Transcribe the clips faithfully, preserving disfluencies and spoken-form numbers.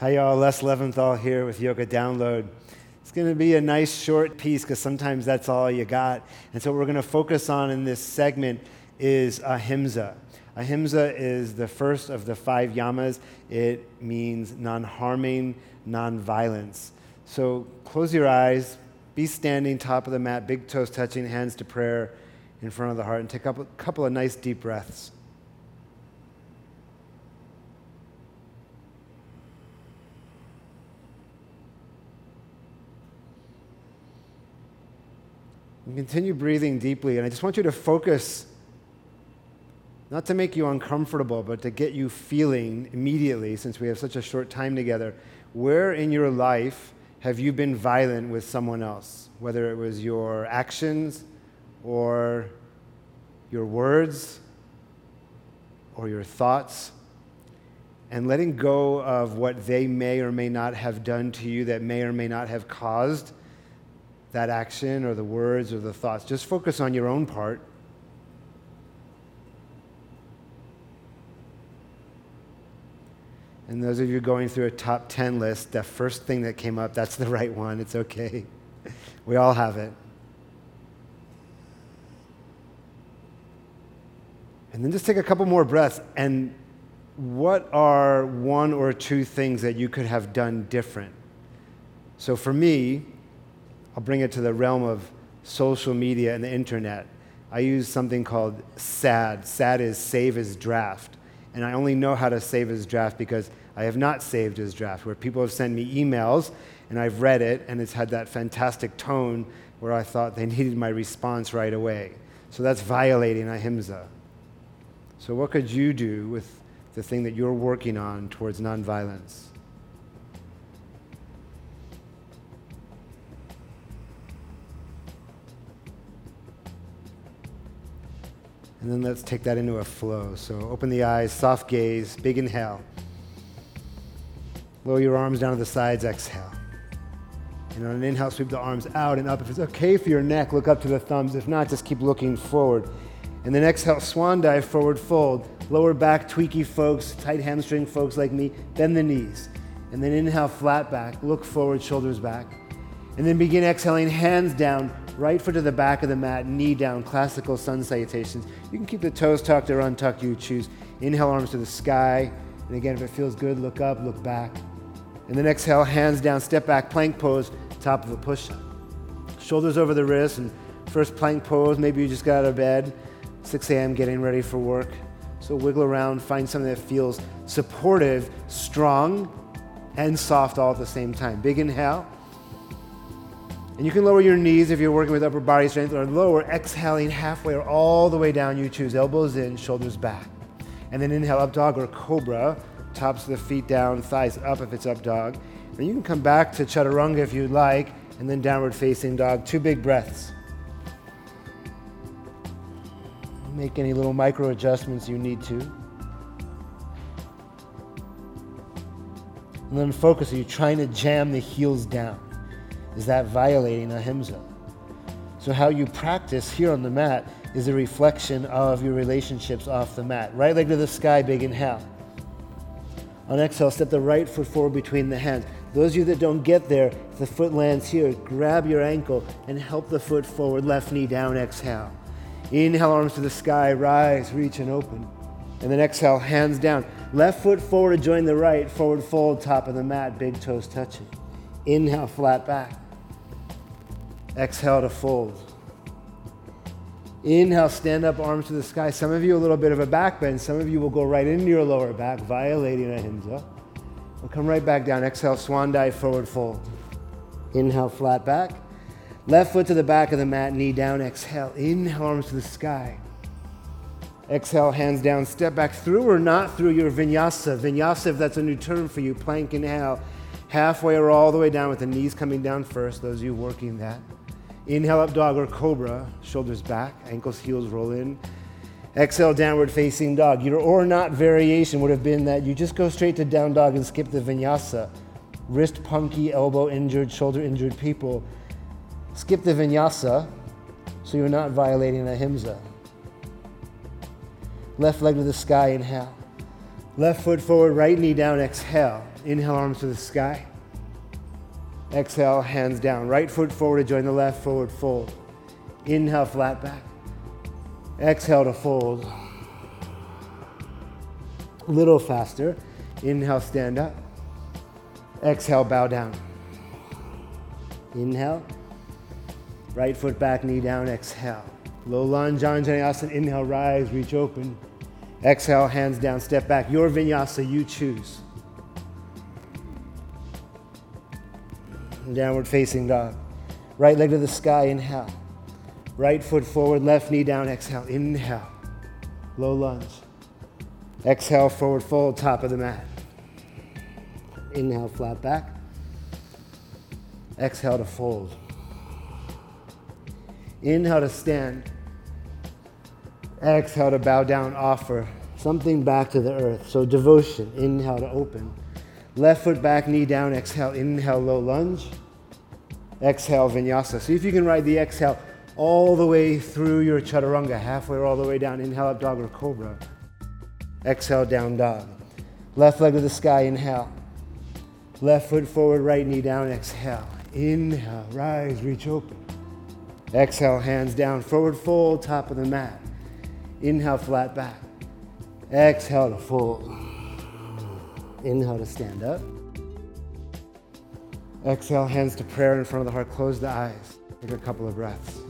Hi y'all, Les Leventhal here with Yoga Download. It's going to be a nice short piece because sometimes that's all you got. And so what we're going to focus on in this segment is Ahimsa. Ahimsa is the first of the five yamas. It means non-harming, non-violence. So close your eyes, be standing top of the mat, big toes touching, hands to prayer in front of the heart, and take up a couple of nice deep breaths. And continue breathing deeply, and I just want you to focus, not to make you uncomfortable, but to get you feeling immediately, since we have such a short time together, where in your life have you been violent with someone else, whether it was your actions or your words or your thoughts, and letting go of what they may or may not have done to you that may or may not have caused that action or the words or the thoughts. Just focus on your own part. And those of you going through a top ten list, that first thing that came up, that's the right one. It's okay. We all have it. And then just take a couple more breaths. And what are one or two things that you could have done different? So for me, I'll bring it to the realm of social media and the internet. I use something called S A D. S A D is save as draft. And I only know how to save as draft because I have not saved as draft, where people have sent me emails and I've read it and it's had that fantastic tone where I thought they needed my response right away. So that's violating Ahimsa. So what could you do with the thing that you're working on towards nonviolence? And then let's take that into a flow. So open the eyes, soft gaze, big inhale. Lower your arms down to the sides, exhale. And on an inhale, sweep the arms out and up. If it's okay for your neck, look up to the thumbs. If not, just keep looking forward. And then exhale, swan dive, forward fold. Lower back, tweaky folks, tight hamstring folks like me, bend the knees. And then inhale, flat back, look forward, shoulders back. And then begin exhaling, hands down, right foot to the back of the mat, knee down, classical sun salutations. You can keep the toes tucked or untucked, you choose. Inhale, arms to the sky. And again, if it feels good, look up, look back. And then exhale, hands down, step back, plank pose, top of a push-up. Shoulders over the wrists, and first plank pose, maybe you just got out of bed, six a.m. getting ready for work. So wiggle around, find something that feels supportive, strong, and soft all at the same time. Big inhale. And you can lower your knees if you're working with upper body strength, or lower, exhaling halfway or all the way down, you choose, elbows in, shoulders back. And then inhale, up dog or cobra, tops of the feet down, thighs up if it's up dog. And you can come back to chaturanga if you'd like, and then downward facing dog, two big breaths. Make any little micro adjustments you need to. And then focus, are you trying to jam the heels down? Is that violating Ahimsa? So how you practice here on the mat is a reflection of your relationships off the mat. Right leg to the sky, big inhale. On exhale, step the right foot forward between the hands. Those of you that don't get there, if the foot lands here, grab your ankle and help the foot forward, left knee down, exhale. Inhale, arms to the sky, rise, reach and open. And then exhale, hands down. Left foot forward to join the right, forward fold, top of the mat, big toes touching. Inhale, flat back. Exhale to fold. Inhale, stand up, arms to the sky. Some of you a little bit of a back bend. Some of you will go right into your lower back, violating Ahimsa. We'll come right back down. Exhale, swan dive, forward fold. Inhale, flat back. Left foot to the back of the mat, knee down, exhale. Inhale, arms to the sky. Exhale, hands down, step back through or not through your vinyasa. Vinyasa, if that's a new term for you, plank inhale. Halfway or all the way down with the knees coming down first, those of you working that. Inhale, up dog or cobra, shoulders back, ankles, heels roll in. Exhale, downward facing dog. Your or not variation would have been that you just go straight to down dog and skip the vinyasa. Wrist punky, elbow injured, shoulder injured people. Skip the vinyasa so you're not violating Ahimsa. Left leg to the sky, inhale. Left foot forward, right knee down, exhale. Inhale, arms to the sky. Exhale, hands down. Right foot forward to join the left, forward fold. Inhale, flat back. Exhale to fold. A little faster. Inhale, stand up. Exhale, bow down. Inhale. Right foot back, knee down, exhale. Low lunge, janeasana, inhale, rise, reach open. Exhale, hands down, step back. Your vinyasa, you choose. Downward facing dog. Right leg to the sky, inhale. Right foot forward, left knee down, exhale. Inhale, low lunge. Exhale, forward fold, top of the mat. Inhale, flat back. Exhale to fold. Inhale to stand. Exhale to bow down, offer something back to the earth. So devotion, inhale to open. Left foot back, knee down, exhale. Inhale, low lunge. Exhale, vinyasa. See if you can ride the exhale all the way through your chaturanga, halfway or all the way down. Inhale, up dog or cobra. Exhale, down dog. Left leg to the sky, inhale. Left foot forward, right knee down, exhale. Inhale, rise, reach open. Exhale, hands down, forward fold, top of the mat. Inhale, flat back. Exhale to fold. Inhale to stand up. Exhale, hands to prayer in front of the heart. Close the eyes. Take a couple of breaths.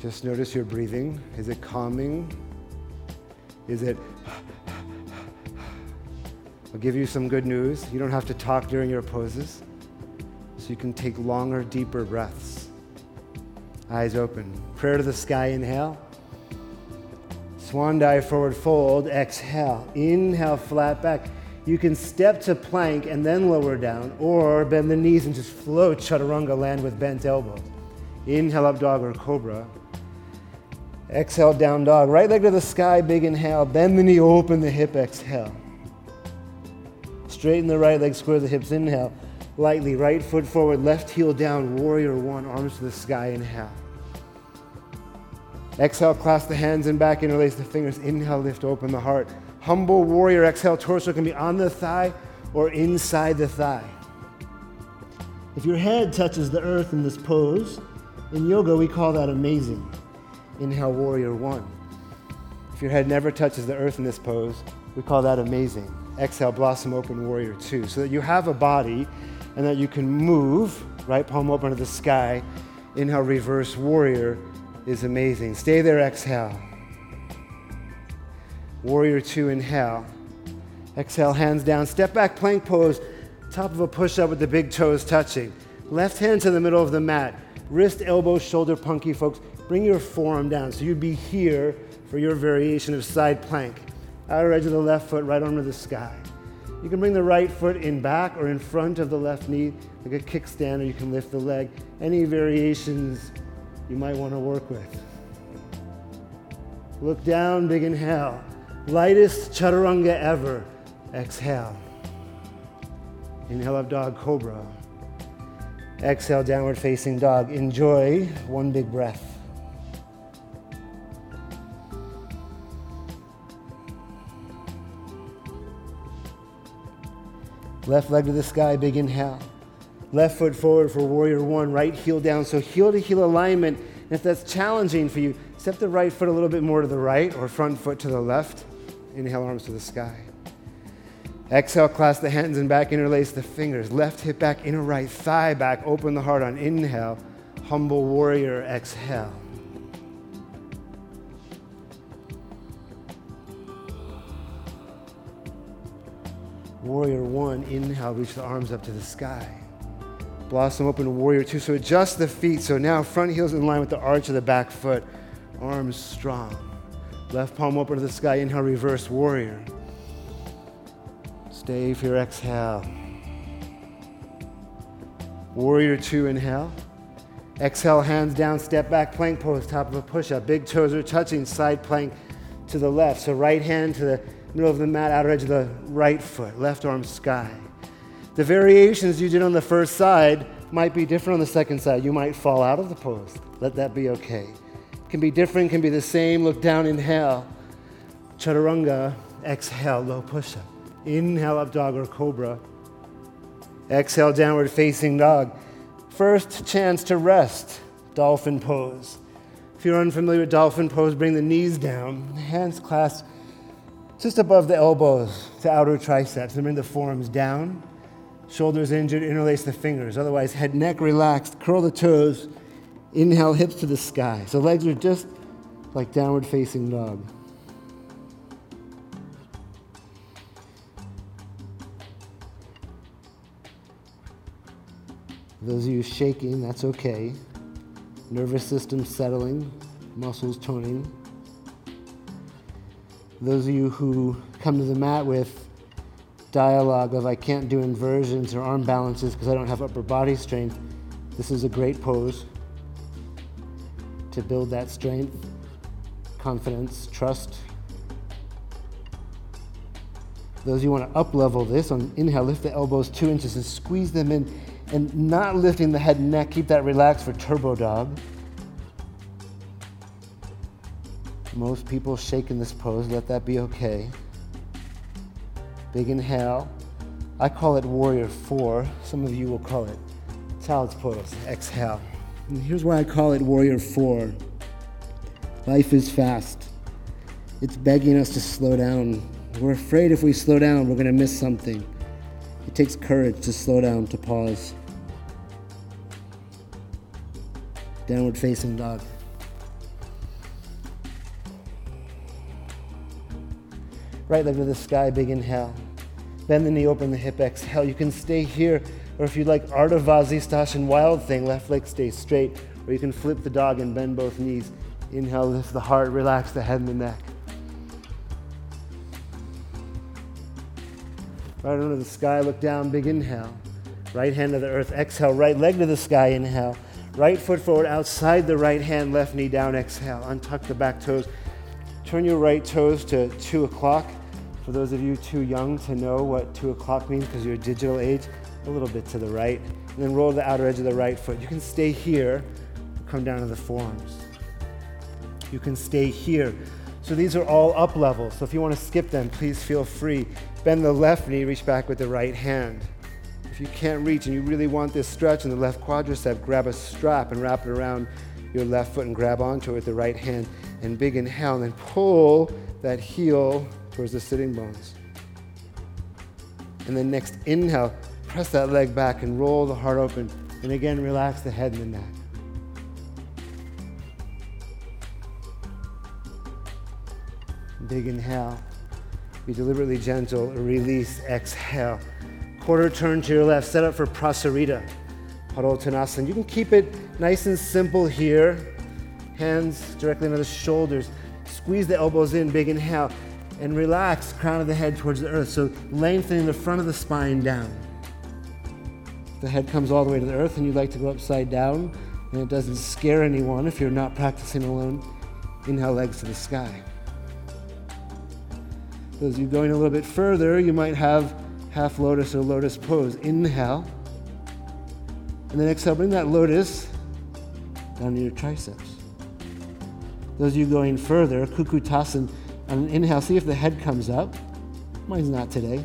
Just notice your breathing. Is it calming? Is it... I'll give you some good news. You don't have to talk during your poses. So you can take longer, deeper breaths. Eyes open. Prayer to the sky, inhale. Swan dive, forward fold, exhale. Inhale, flat back. You can step to plank and then lower down, or bend the knees and just float chaturanga, land with bent elbows. Inhale, up dog or cobra. Exhale, down dog. Right leg to the sky, big inhale. Bend the knee, open the hip, exhale. Straighten the right leg, square the hips, inhale. Lightly, right foot forward, left heel down, warrior one, arms to the sky, inhale. Exhale, clasp the hands and back, interlace the fingers, inhale, lift, open the heart. Humble warrior, exhale, torso can be on the thigh or inside the thigh. If your head touches the earth in this pose, in yoga we call that amazing. Inhale, warrior one. If your head never touches the earth in this pose, we call that amazing. Exhale, blossom open, warrior two. So that you have a body and that you can move, right palm open to the sky. Inhale, reverse warrior is amazing. Stay there, exhale. Warrior two, inhale. Exhale, hands down. Step back, plank pose, top of a push-up with the big toes touching. Left hand to the middle of the mat. Wrist, elbow, shoulder, punky, folks. Bring your forearm down. So you'd be here for your variation of side plank. Outer edge of the left foot, right arm to the sky. You can bring the right foot in back or in front of the left knee, like a kickstand, or you can lift the leg. Any variations you might want to work with. Look down, big inhale. Lightest chaturanga ever. Exhale. Inhale, up dog, cobra. Exhale, downward facing dog. Enjoy one big breath. Left leg to the sky, big inhale. Left foot forward for warrior one, right heel down. So heel to heel alignment. And if that's challenging for you, step the right foot a little bit more to the right or front foot to the left. Inhale, arms to the sky. Exhale, clasp the hands and back, interlace the fingers. Left hip back, inner right thigh back. Open the heart on inhale. Humble warrior, exhale. Warrior one, inhale, reach the arms up to the sky. Blossom open, warrior two. So adjust the feet. So now front heel's in line with the arch of the back foot. Arms strong. Left palm open to the sky. Inhale, reverse warrior. Stay for your exhale. Warrior two, inhale. Exhale, hands down, step back, plank pose, top of a push-up. Big toes are touching, side plank to the left. So right hand to the middle of the mat, outer edge of the right foot, left arm sky. The variations you did on the first side might be different on the second side. You might fall out of the pose. Let that be okay. can be different, can be the same. Look down, inhale. Chaturanga, exhale, low push-up. Inhale, up dog or cobra. Exhale, downward facing dog. First chance to rest, dolphin pose. If you're unfamiliar with dolphin pose, bring the knees down, hands clasped just above the elbows, the outer triceps, and bring the forearms down. Shoulders injured, interlace the fingers. Otherwise, head, neck relaxed, curl the toes. Inhale, hips to the sky. So legs are just like downward facing dog. Those of you shaking, that's okay. Nervous system settling, muscles toning. Those of you who come to the mat with dialogue of I can't do inversions or arm balances because I don't have upper body strength, this is a great pose to build that strength, confidence, trust. Those of you who want to up-level this, on inhale, lift the elbows two inches and squeeze them in. And not lifting the head and neck, keep that relaxed for turbo dog. Most people shake in this pose, let that be okay. Big inhale. I call it warrior four. Some of you will call it child's pose. Exhale. And here's why I call it warrior four. Life is fast. It's begging us to slow down. We're afraid if we slow down, we're gonna miss something. It takes courage to slow down, to pause. Downward facing dog. Right leg to the sky, big inhale. Bend the knee, open the hip, exhale. You can stay here, or if you'd like, Ardha Vasisthasana, wild thing, left leg stays straight, or you can flip the dog and bend both knees. Inhale, lift the heart, relax the head and the neck. Right under the sky, look down, big inhale. Right hand to the earth, exhale. Right leg to the sky, inhale. Right foot forward, outside the right hand, left knee down, exhale. Untuck the back toes. Turn your right toes to two o'clock. For those of you too young to know what two o'clock means because you're digital age, a little bit to the right. And then roll the outer edge of the right foot. You can stay here, come down to the forearms. You can stay here. So these are all up level. So if you want to skip them, please feel free. Bend the left knee, reach back with the right hand. If you can't reach and you really want this stretch in the left quadricep, grab a strap and wrap it around your left foot and grab onto it with the right hand. And big inhale, and then pull that heel towards the sitting bones. And then next inhale, press that leg back and roll the heart open. And again, relax the head and the neck. Big inhale. Be deliberately gentle, release, exhale. Quarter turn to your left, set up for prasarita padottanasana. You can keep it nice and simple here. Hands directly under the shoulders. Squeeze the elbows in, big inhale. And relax, crown of the head towards the earth. So lengthening the front of the spine down. The head comes all the way to the earth and you'd like to go upside down. And it doesn't scare anyone if you're not practicing alone. Inhale, legs to the sky. As you're going a little bit further, you might have half lotus or lotus pose. Inhale. And then exhale, bring that lotus down to your triceps. Those of you going further, kukutasana. On an inhale, see if the head comes up. Mine's not today.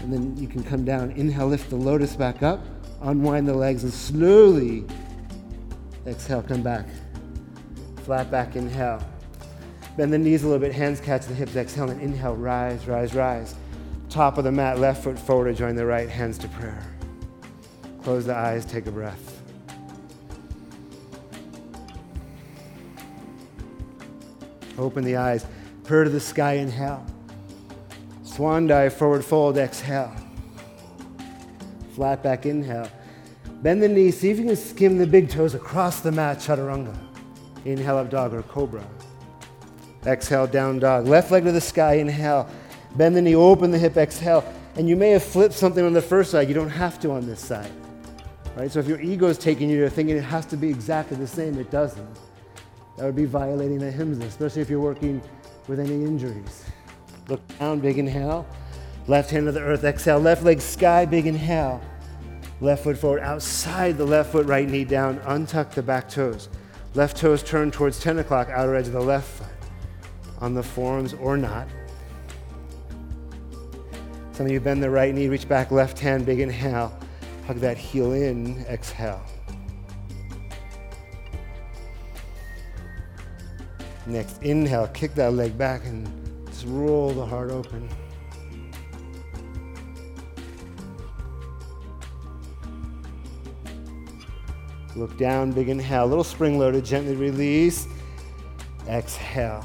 And then you can come down. Inhale, lift the lotus back up. Unwind the legs and slowly exhale, come back. Flat back, inhale. Bend the knees a little bit, hands catch the hips, exhale, and inhale, rise, rise, rise. Top of the mat, left foot forward to join the right, hands to prayer. Close the eyes, take a breath. Open the eyes, prayer to the sky, inhale. Swan dive, forward fold, exhale. Flat back, inhale. Bend the knees, see if you can skim the big toes across the mat, chaturanga. Inhale, up dog or cobra. Exhale, down dog. Left leg to the sky, inhale. Bend the knee, open the hip, exhale. And you may have flipped something on the first side. You don't have to on this side. Right? So if your ego's taking you, you're thinking it has to be exactly the same. It doesn't. That would be violating Ahimsa, especially if you're working with any injuries. Look down, big inhale. Left hand to the earth, exhale. Left leg sky, big inhale. Left foot forward, outside the left foot, right knee down. Untuck the back toes. Left toes turned towards ten o'clock, outer edge of the left foot, on the forearms or not. Some of you bend the right knee, reach back, left hand, big inhale. Hug that heel in, exhale. Next, inhale, kick that leg back and just roll the heart open. Look down, big inhale, little spring loaded, gently release, exhale.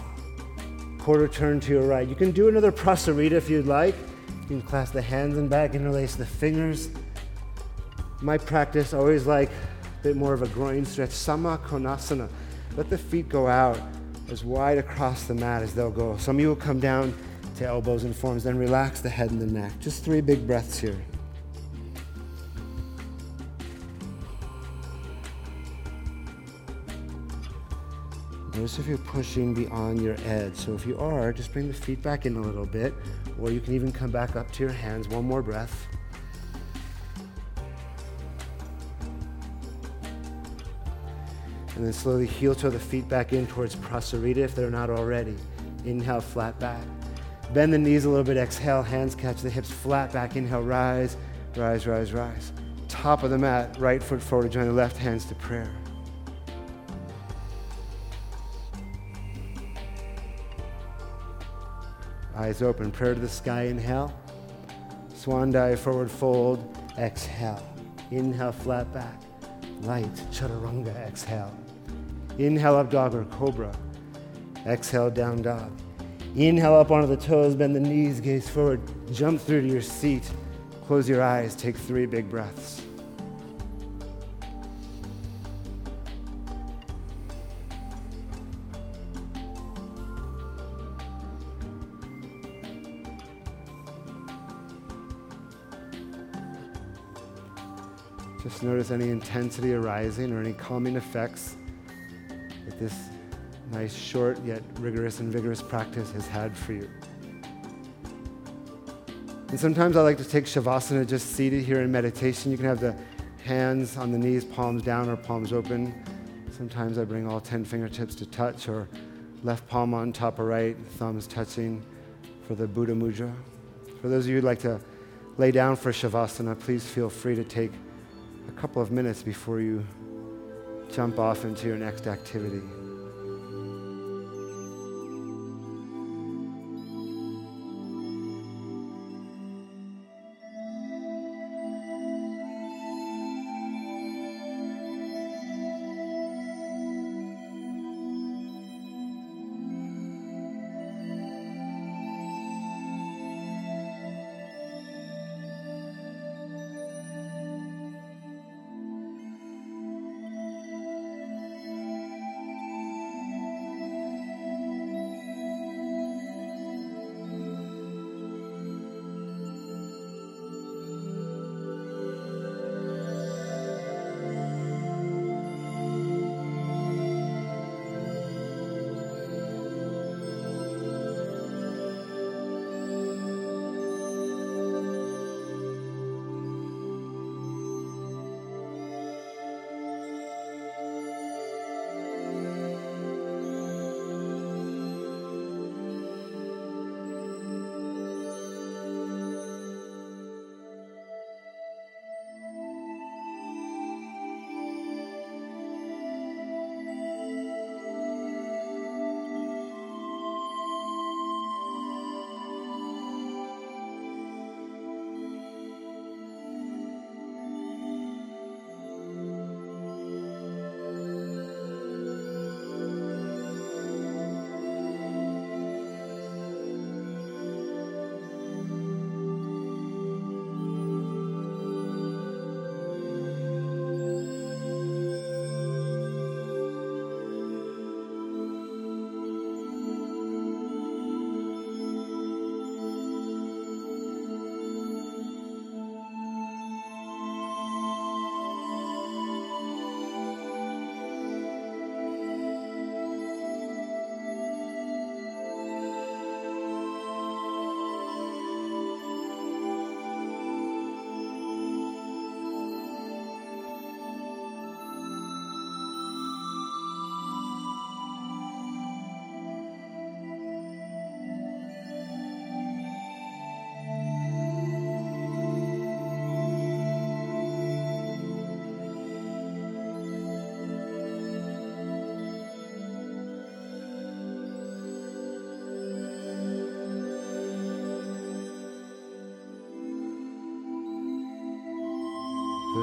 Quarter turn to your right. You can do another prasarita if you'd like. You can clasp the hands and back, interlace the fingers. My practice, always like a bit more of a groin stretch, samakonasana. Let the feet go out as wide across the mat as they'll go. Some of you will come down to elbows and forms, then relax the head and the neck. Just three big breaths here. Notice if you're pushing beyond your edge. So if you are, just bring the feet back in a little bit, or you can even come back up to your hands. One more breath. And then slowly heel toe the feet back in towards prasarita if they're not already. Inhale, flat back. Bend the knees a little bit, exhale, hands catch the hips, flat back, inhale, rise, rise, rise, rise. Top of the mat, right foot forward, join the left hands to prayer. Eyes open, prayer to the sky, inhale. Swan dive, forward fold, exhale. Inhale, flat back, light, chaturanga, exhale. Inhale, up dog or cobra. Exhale, down dog. Inhale, up onto the toes, bend the knees, gaze forward, jump through to your seat. Close your eyes, take three big breaths. Just notice any intensity arising or any calming effects that this nice, short, yet rigorous and vigorous practice has had for you. And sometimes I like to take Shavasana just seated here in meditation. You can have the hands on the knees, palms down or palms open. Sometimes I bring all ten fingertips to touch, or left palm on top or right, thumbs touching for the Buddha mudra. For those of you who'd like to lay down for Shavasana, please feel free to take a couple of minutes before you jump off into your next activity.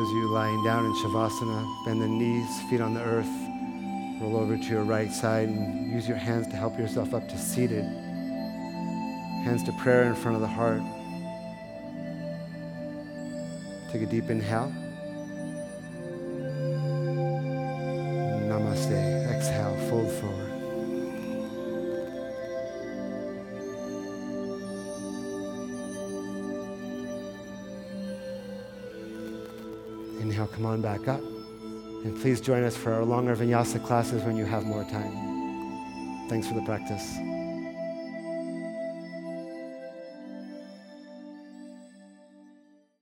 as you lying down in Shavasana. Bend the knees, feet on the earth. Roll over to your right side and use your hands to help yourself up to seated. Hands to prayer in front of the heart. Take a deep inhale. Namaste. Exhale, fold forward. Inhale, come on back up. And please join us for our longer vinyasa classes when you have more time. Thanks for the practice.